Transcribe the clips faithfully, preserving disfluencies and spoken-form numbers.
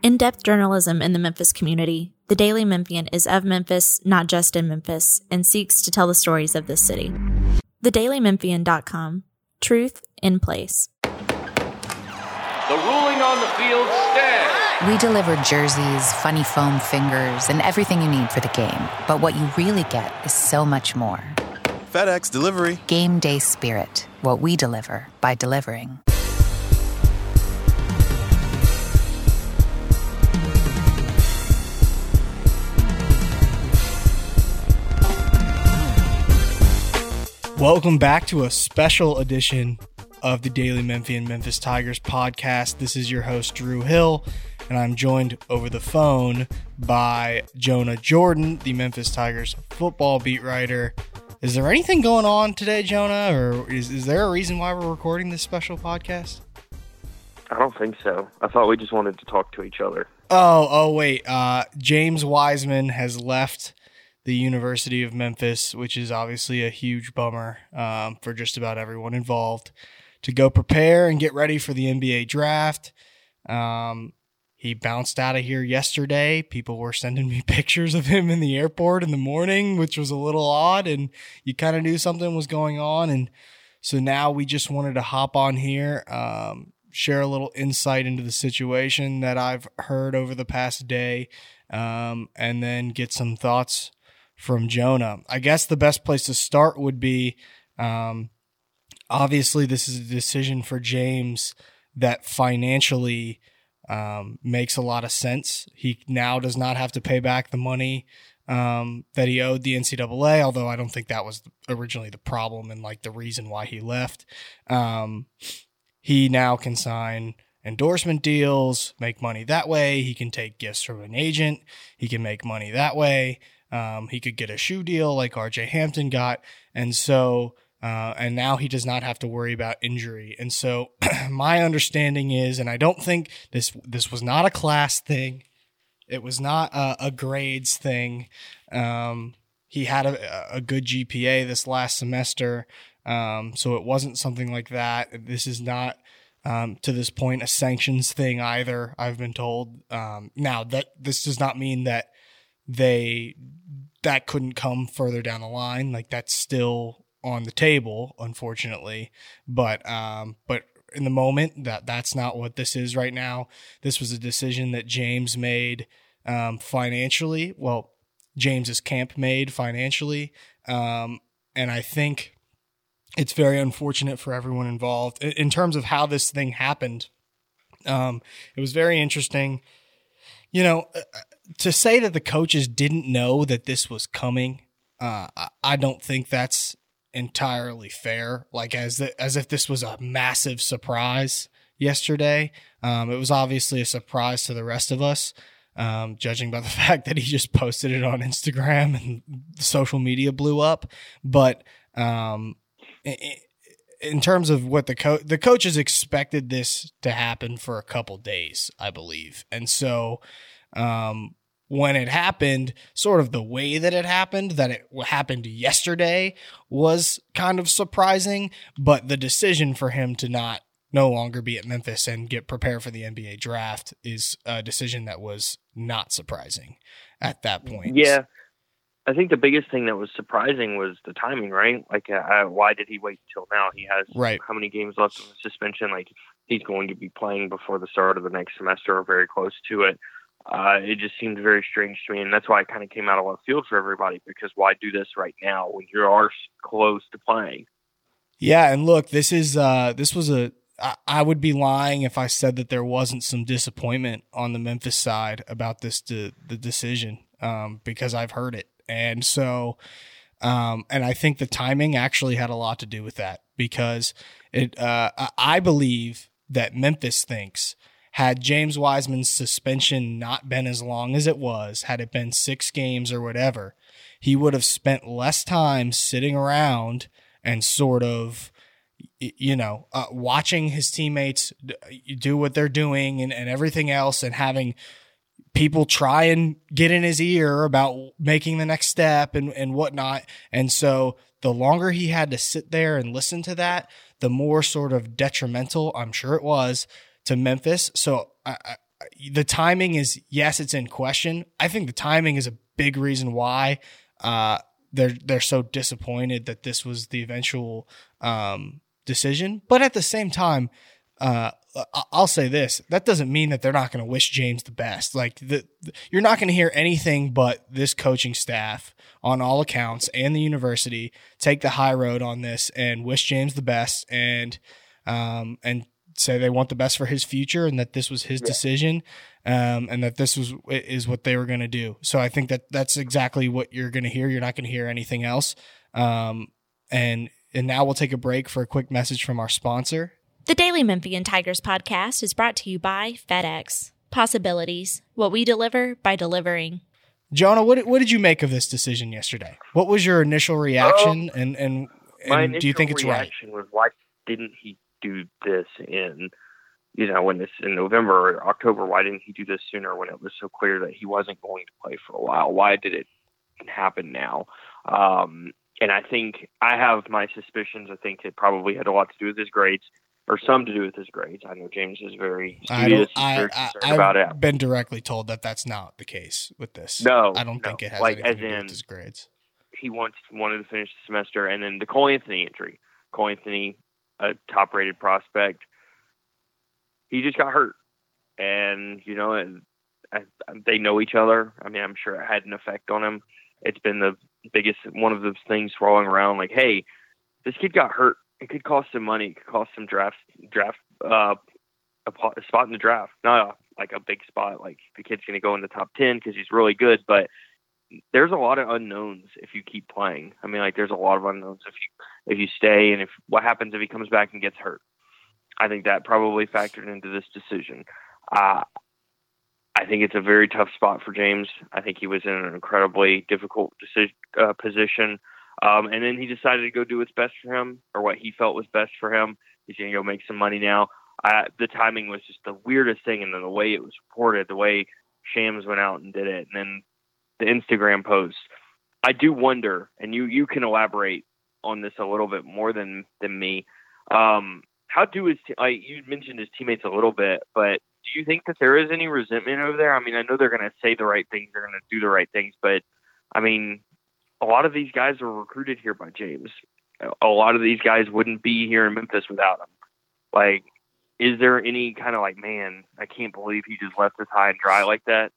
In-depth journalism in the Memphis community, The Daily Memphian is of Memphis, not just in Memphis, and seeks to tell the stories of this city. The Daily Memphian dot com. Truth in place. The ruling on the field stands. We deliver jerseys, funny foam fingers, and everything you need for the game. But what you really get is so much more. FedEx delivery. Game day spirit. What we deliver by delivering. Welcome back to a special edition of the Daily Memphian Memphis Tigers podcast. This is your host, Drew Hill, and I'm joined over the phone by Jonah Jordan, the Memphis Tigers football beat writer. Is there anything going on today, Jonah, or is, is there a reason why we're recording this special podcast? I don't think so. I thought we just wanted to talk to each other. Oh, oh, wait. Uh, James Wiseman has left the University of Memphis, which is obviously a huge bummer um, for just about everyone involved, to go prepare and get ready for the N B A draft. Um, he bounced out of here yesterday. People were sending me pictures of him in the airport in the morning, which was a little odd, and you kind of knew something was going on. And so now we just wanted to hop on here, um, share a little insight into the situation that I've heard over the past day, um, and then get some thoughts from Jonah. I guess the best place to start would be, um, obviously, this is a decision for James that financially um, makes a lot of sense. He now does not have to pay back the money um, that he owed the N C double A, although I don't think that was originally the problem and like the reason why he left. Um, he now can sign endorsement deals, make money that way. He can take gifts from an agent. He can make money that way. Um, he could get a shoe deal like R J Hampton got. And so Uh, and now he does not have to worry about injury. And so my understanding is, and I don't think this this was not a class thing. It was not a, a grades thing. Um, he had a, a good G P A this last semester, um, so it wasn't something like that. This is not, um, to this point, a sanctions thing either, I've been told. Um, now, that this does not mean that they that couldn't come further down the line. Like, that's still on the table, unfortunately, but um but in the moment, that that's not what this is right now. This was a decision that James made um financially well James's camp made financially, um and I think it's very unfortunate for everyone involved in, in terms of how this thing happened. Um it was very interesting, you know, to say that the coaches didn't know that this was coming. uh I don't think that's entirely fair, like as the, as if this was a massive surprise yesterday. Um, it was obviously a surprise to the rest of us, um, judging by the fact that he just posted it on Instagram and social media blew up. But um, in terms of what the coach, the coaches expected this to happen for a couple days, I believe. And so um, when it happened, sort of the way that it happened, that it happened yesterday, was kind of surprising. But the decision for him to not no longer be at Memphis and get prepared for the N B A draft is a decision that was not surprising at that point. Yeah. I think the biggest thing that was surprising was the timing, right? Like, uh, why did he wait till now? He has right. How many games left in the suspension? Like, he's going to be playing before the start of the next semester or very close to it. Uh, it just seemed very strange to me, and that's why it kind of came out of left field for everybody, because why do this right now when you are close to playing? Yeah, and look, this is uh, this was a – I would be lying if I said that there wasn't some disappointment on the Memphis side about this de- the decision, um, because I've heard it. And so um, – and I think the timing actually had a lot to do with that, because it uh, I believe that Memphis thinks – had James Wiseman's suspension not been as long as it was, had it been six games or whatever, he would have spent less time sitting around and sort of, you know, uh, watching his teammates do what they're doing and, and everything else, and having people try and get in his ear about making the next step and, and whatnot. And so the longer he had to sit there and listen to that, the more sort of detrimental, I'm sure it was, to Memphis. So I, I, the timing is, yes, it's in question. I think the timing is a big reason why uh, they're they're so disappointed that this was the eventual um, decision. But at the same time, uh, I'll say this: that doesn't mean that they're not going to wish James the best. Like the, the, you're not going to hear anything but this coaching staff, on all accounts, and the university take the high road on this and wish James the best, and um, and say they want the best for his future, and that this was his yeah. decision, um, and that this was is what they were going to do. So I think that that's exactly what you're going to hear. You're not going to hear anything else. Um, and and now we'll take a break for a quick message from our sponsor. The Daily Memphian Tigers podcast is brought to you by FedEx. Possibilities, what we deliver by delivering. Jonah, what what did you make of this decision yesterday? What was your initial reaction, oh, and and, and do you think it's right? My initial reaction was, why didn't he do this in, you know, when this in November or October? Why didn't he do this sooner when it was so clear that he wasn't going to play for a while? Why did it happen now? Um, and I think I have my suspicions. I think it probably had a lot to do with his grades. Or some to do with his grades. I know James is very serious I I, I, about it. I've been directly told that that's not the case with this. No, I don't no. think it has like, anything to do with his grades. He wants wanted to finish the semester, and then the Cole Anthony injury. Cole Anthony, a top-rated prospect, he just got hurt, and you know and, and they know each other. I mean, I'm sure it had an effect on him. It's been the biggest one of those things swirling around. Like, hey, this kid got hurt. It could cost some money. It could cost some draft, draft, uh, a, a spot in the draft. Not a, like a big spot. Like the kid's going to go in the top ten because he's really good. But there's a lot of unknowns if you keep playing. I mean, like there's a lot of unknowns if you if you stay, and if what happens if he comes back and gets hurt. I think that probably factored into this decision. Uh, I think it's a very tough spot for James. I think he was in an incredibly difficult decision, uh, position. Um, and then he decided to go do what's best for him, or what he felt was best for him. He's going to go make some money now. Uh, the timing was just the weirdest thing. And then the way it was reported, the way Shams went out and did it, and then the Instagram post. I do wonder, and you, you can elaborate on this a little bit more than, than me. Um, how do his, te- I, you mentioned his teammates a little bit, but do you think that there is any resentment over there? I mean, I know they're going to say the right things. They're going to do the right things, but I mean, a lot of these guys were recruited here by James. A lot of these guys wouldn't be here in Memphis without him. Like, is there any kind of like, man, I can't believe he just left us high and dry like that?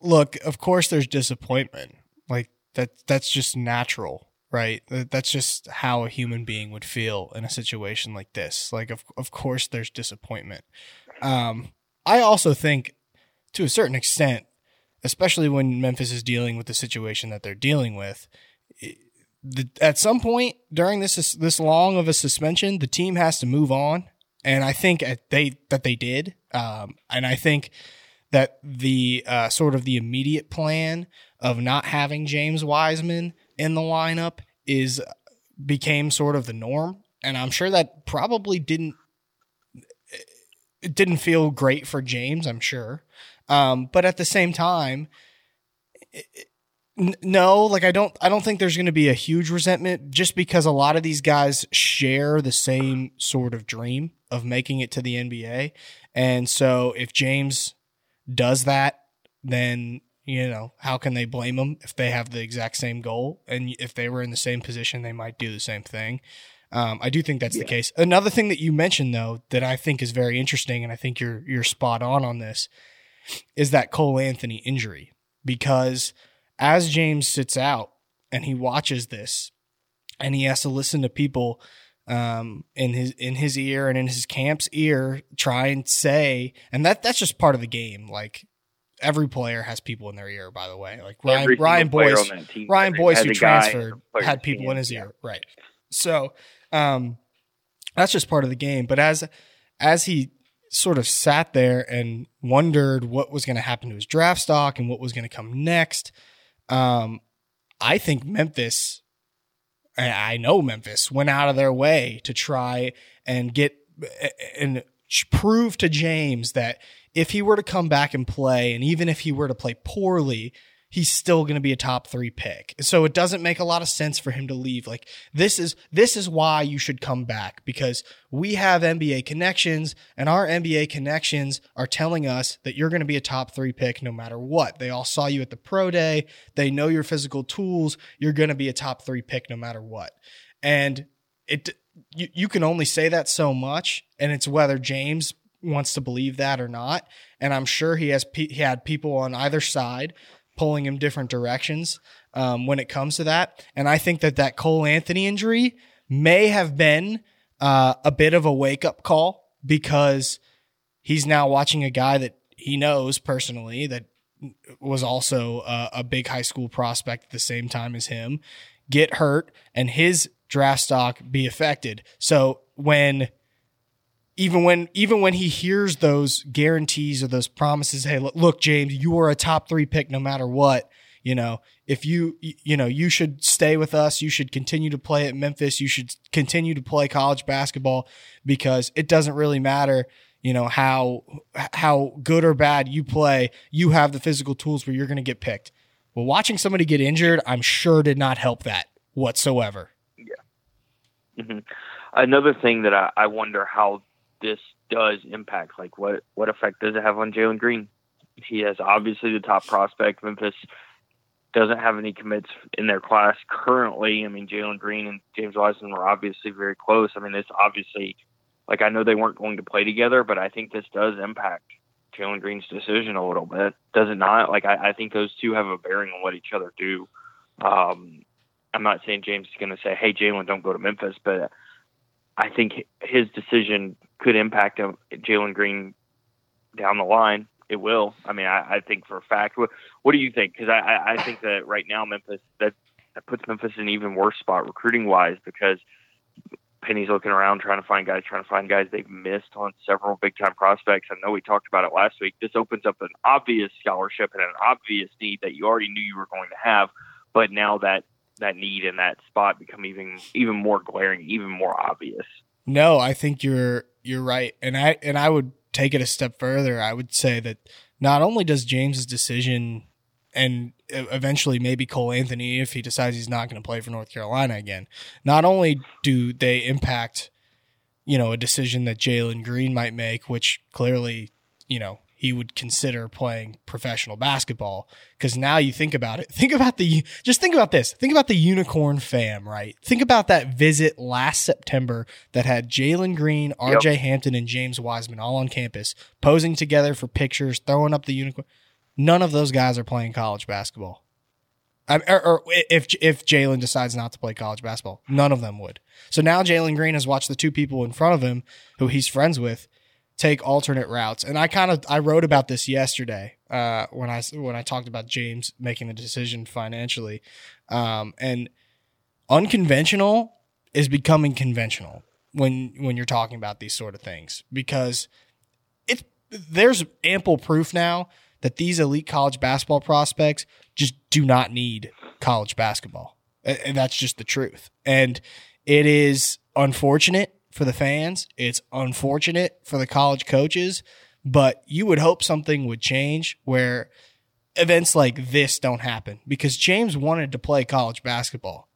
Look, of course there's disappointment. Like that, that's just natural, right? That's just how a human being would feel in a situation like this. Like, of, of course there's disappointment. Um, I also think to a certain extent, especially when Memphis is dealing with the situation that they're dealing with, the, at some point during this this long of a suspension, the team has to move on, and I think at they that they did, um, and I think that the uh, sort of the immediate plan of not having James Wiseman in the lineup is became sort of the norm, and I'm sure that probably didn't it didn't feel great for James, I'm sure. Um, but at the same time, no, like I don't, I don't think there's going to be a huge resentment just because a lot of these guys share the same sort of dream of making it to the N B A. And so if James does that, then, you know, how can they blame him if they have the exact same goal? And if they were in the same position, they might do the same thing. Um, I do think that's yeah. the case. Another thing that you mentioned though, that I think is very interesting, and I think you're, you're spot on on this, is that Cole Anthony injury, because as James sits out and he watches this and he has to listen to people um, in his in his ear and in his camp's ear try and say, and that that's just part of the game. Like every player has people in their ear, by the way. Like Ryan, Ryan Boyce, Ryan Boyce who transferred had people in his ear. Right. So um, that's just part of the game. But as as he sort of sat there and wondered what was going to happen to his draft stock and what was going to come next. Um, I think Memphis, I know Memphis, went out of their way to try and get and prove to James that if he were to come back and play, and even if he were to play poorly, he's still going to be a top three pick. So it doesn't make a lot of sense for him to leave. Like this is, this is why you should come back, because we have N B A connections, and our N B A connections are telling us that you're going to be a top three pick no matter what. They all saw you at the pro day. They know your physical tools. You're going to be a top three pick no matter what. And it, you, you can only say that so much. And it's whether James wants to believe that or not. And I'm sure he has, he had people on either side pulling him different directions um, when it comes to that. And I think that that Cole Anthony injury may have been uh, a bit of a wake-up call, because he's now watching a guy that he knows personally that was also uh, a big high school prospect at the same time as him get hurt and his draft stock be affected. So when Even when even when he hears those guarantees or those promises, hey, look, James, you are a top three pick no matter what. You know, if you, you know, you should stay with us. You should continue to play at Memphis. You should continue to play college basketball, because it doesn't really matter, you know, how how good or bad you play. You have the physical tools where you're going to get picked. Well, watching somebody get injured, I'm sure did not help that whatsoever. Yeah. Mm-hmm. Another thing that I, I wonder how this does impact, like what, what effect does it have on Jalen Green? He is obviously the top prospect. Memphis doesn't have any commits in their class currently. I mean, Jalen Green and James Wiseman were obviously very close. I mean, it's obviously, like, I know they weren't going to play together, but I think this does impact Jalen Green's decision a little bit. Does it not? Like, I, I think those two have a bearing on what each other do. Um, I'm not saying James is going to say, hey, Jalen, don't go to Memphis, but I think his decision could impact Jalen Green down the line. It will. I mean, I, I think for a fact. What, what do you think? Because I, I think that right now Memphis, that, that puts Memphis in an even worse spot recruiting-wise, because Penny's looking around trying to find guys, trying to find guys they've missed on several big-time prospects. I know we talked about it last week. This opens up an obvious scholarship and an obvious need that you already knew you were going to have, but now that that need and that spot become even, even more glaring, even more obvious. No, I think you're, you're right. And I, and I would take it a step further. I would say that not only does James's decision, and eventually maybe Cole Anthony, if he decides he's not going to play for North Carolina again, not only do they impact, you know, a decision that Jalen Green might make, which clearly, you know, he would consider playing professional basketball. Because now you think about it. Think about the – just think about this. Think about the Unicorn fam, right? Think about that visit last September that had Jalen Green, R J yep. Hampton, and James Wiseman all on campus, posing together for pictures, throwing up the Unicorn. None of those guys are playing college basketball. I, or, or if, if Jalen decides not to play college basketball, none of them would. So now Jalen Green has watched the two people in front of him who he's friends with take alternate routes. And I kind of, I wrote about this yesterday uh, when I, when I talked about James making the decision financially, um, and unconventional is becoming conventional when, when you're talking about these sort of things, because it's, there's ample proof now that these elite college basketball prospects just do not need college basketball. And that's just the truth. And it is unfortunate for the fans, it's unfortunate for the college coaches, but you would hope something would change where events like this don't happen, because James wanted to play college basketball.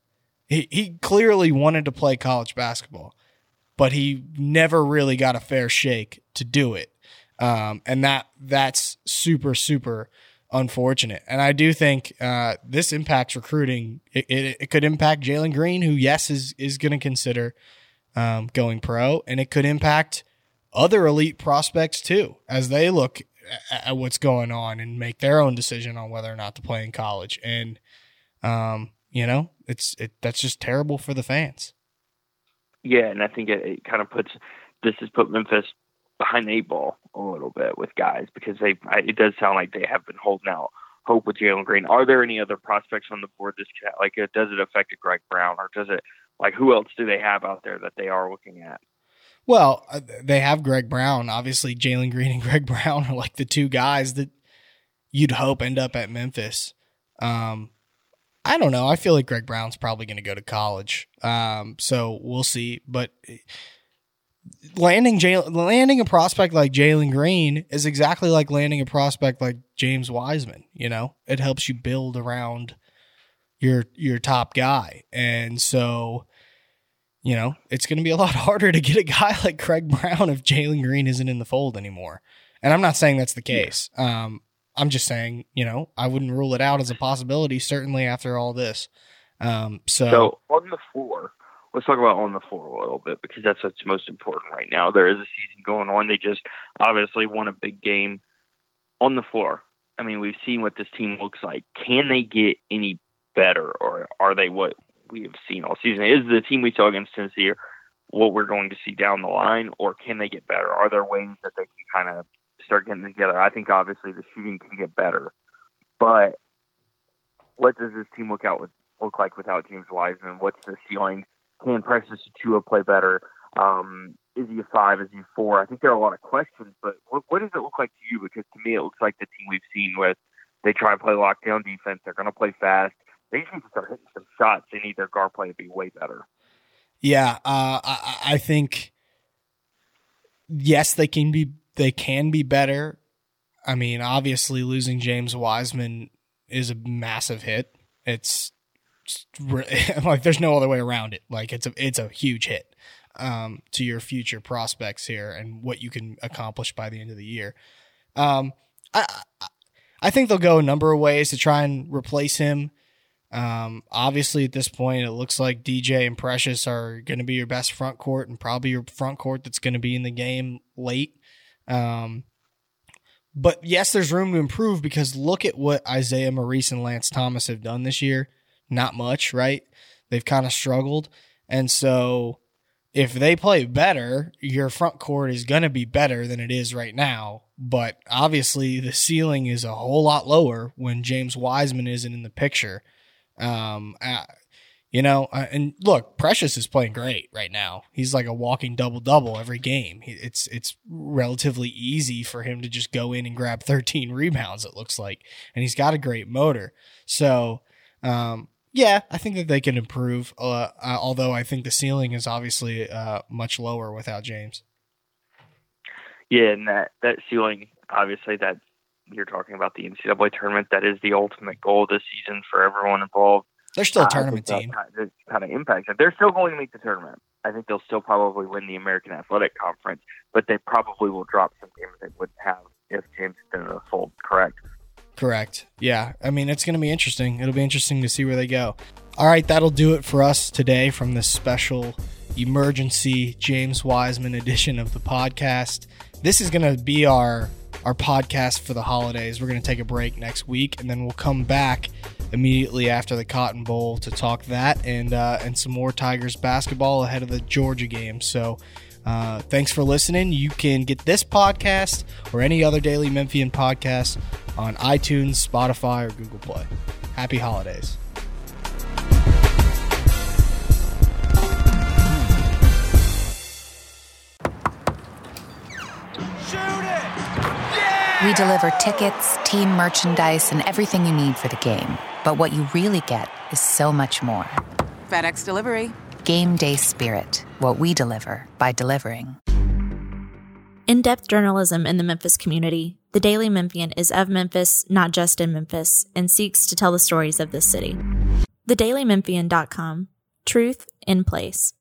He, he clearly wanted to play college basketball, but he never really got a fair shake to do it. Um, and that that's super, super unfortunate. And I do think uh, this impacts recruiting. It, it, it could impact Jalen Green, who, yes, is is going to consider Um, going pro, and it could impact other elite prospects too, as they look at what's going on and make their own decision on whether or not to play in college. And um, you know, it's it that's just terrible for the fans. Yeah, and I think it, it kind of puts this has put Memphis behind the eight ball a little bit with guys, because they I, it does sound like they have been holding out hope with Jalen Green. Are there any other prospects on the board? This like does it affect a Greg Brown, or does it? Like, who else do they have out there that they are looking at? Well, they have Greg Brown. Obviously, Jalen Green and Greg Brown are like the two guys that you'd hope end up at Memphis. Um, I don't know. I feel like Greg Brown's probably going to go to college. Um, so we'll see. But landing Jay, landing a prospect like Jalen Green is exactly like landing a prospect like James Wiseman. You know, it helps you build around your your top guy, and so you know it's going to be a lot harder to get a guy like Greg Brown if Jalen Green isn't in the fold anymore. And I'm not saying that's the case. Yeah. Um, I'm just saying, you know, I wouldn't rule it out as a possibility. Certainly after all this. Um, so, so on the floor. Let's talk about on the floor a little bit, because that's what's most important right now. There is a season going on. They just obviously won a big game on the floor. I mean, we've seen what this team looks like. Can they get any better, or are they what we have seen all season? Is the team we saw against Tennessee what we're going to see down the line, or can they get better? Are there ways that they can kind of start getting together? I think obviously the shooting can get better, but what does this team look out with, look like without James Wiseman? What's the ceiling? Can Precious Achiuwa play better? Um, is he a five? Is he a four? I think there are a lot of questions, but what, what does it look like to you? Because to me, it looks like the team we've seen with they try and play lockdown defense. They're going to play fast. They just need to start hitting some shots. They need their guard play to be way better. Yeah, uh, I, I think yes, they can be. They can be better. I mean, obviously, losing James Wiseman is a massive hit. It's like there's no other way around it. Like it's a it's a huge hit um, to your future prospects here and what you can accomplish by the end of the year. Um, I I think they'll go a number of ways to try and replace him. Um, obviously, at this point, it looks like D J and Precious are going to be your best front court, and probably your front court that's going to be in the game late. Um, but yes, there's room to improve, because look at what Isaiah Maurice and Lance Thomas have done this year. Not much, right? They've kind of struggled. And so if they play better, your front court is going to be better than it is right now. But obviously the ceiling is a whole lot lower when James Wiseman isn't in the picture. Um, uh, you know, uh, and look, Precious is playing great right now. He's like a walking double-double every game. He, it's, it's relatively easy for him to just go in and grab thirteen rebounds, it looks like. And he's got a great motor. So, um, yeah, I think that they can improve, uh, uh, although I think the ceiling is obviously uh, much lower without James. Yeah, and that, that ceiling, obviously, that you're talking about the N C double A tournament, that is the ultimate goal this season for everyone involved. They're still a tournament uh, team. Kind of, kind of impact. They're still going to make the tournament. I think they'll still probably win the American Athletic Conference, but they probably will drop some games they wouldn't have if James had been in the fold, correct? Correct. Yeah. I mean, it's going to be interesting. It'll be interesting to see where they go. All right. That'll do it for us today from this special emergency James Wiseman edition of the podcast. This is going to be our, our podcast for the holidays. We're going to take a break next week, and then we'll come back immediately after the Cotton Bowl to talk that and, uh, and some more Tigers basketball ahead of the Georgia game. So, Uh, thanks for listening. You can get this podcast or any other Daily Memphian podcast on iTunes, Spotify, or Google Play. Happy holidays. Shoot it! Yeah! We deliver tickets, team merchandise, and everything you need for the game. But what you really get is so much more. FedEx delivery. Game day spirit, what we deliver by delivering. In-depth journalism in the Memphis community. The Daily Memphian is of Memphis, not just in Memphis, and seeks to tell the stories of this city. the daily memphian dot com. Truth in place.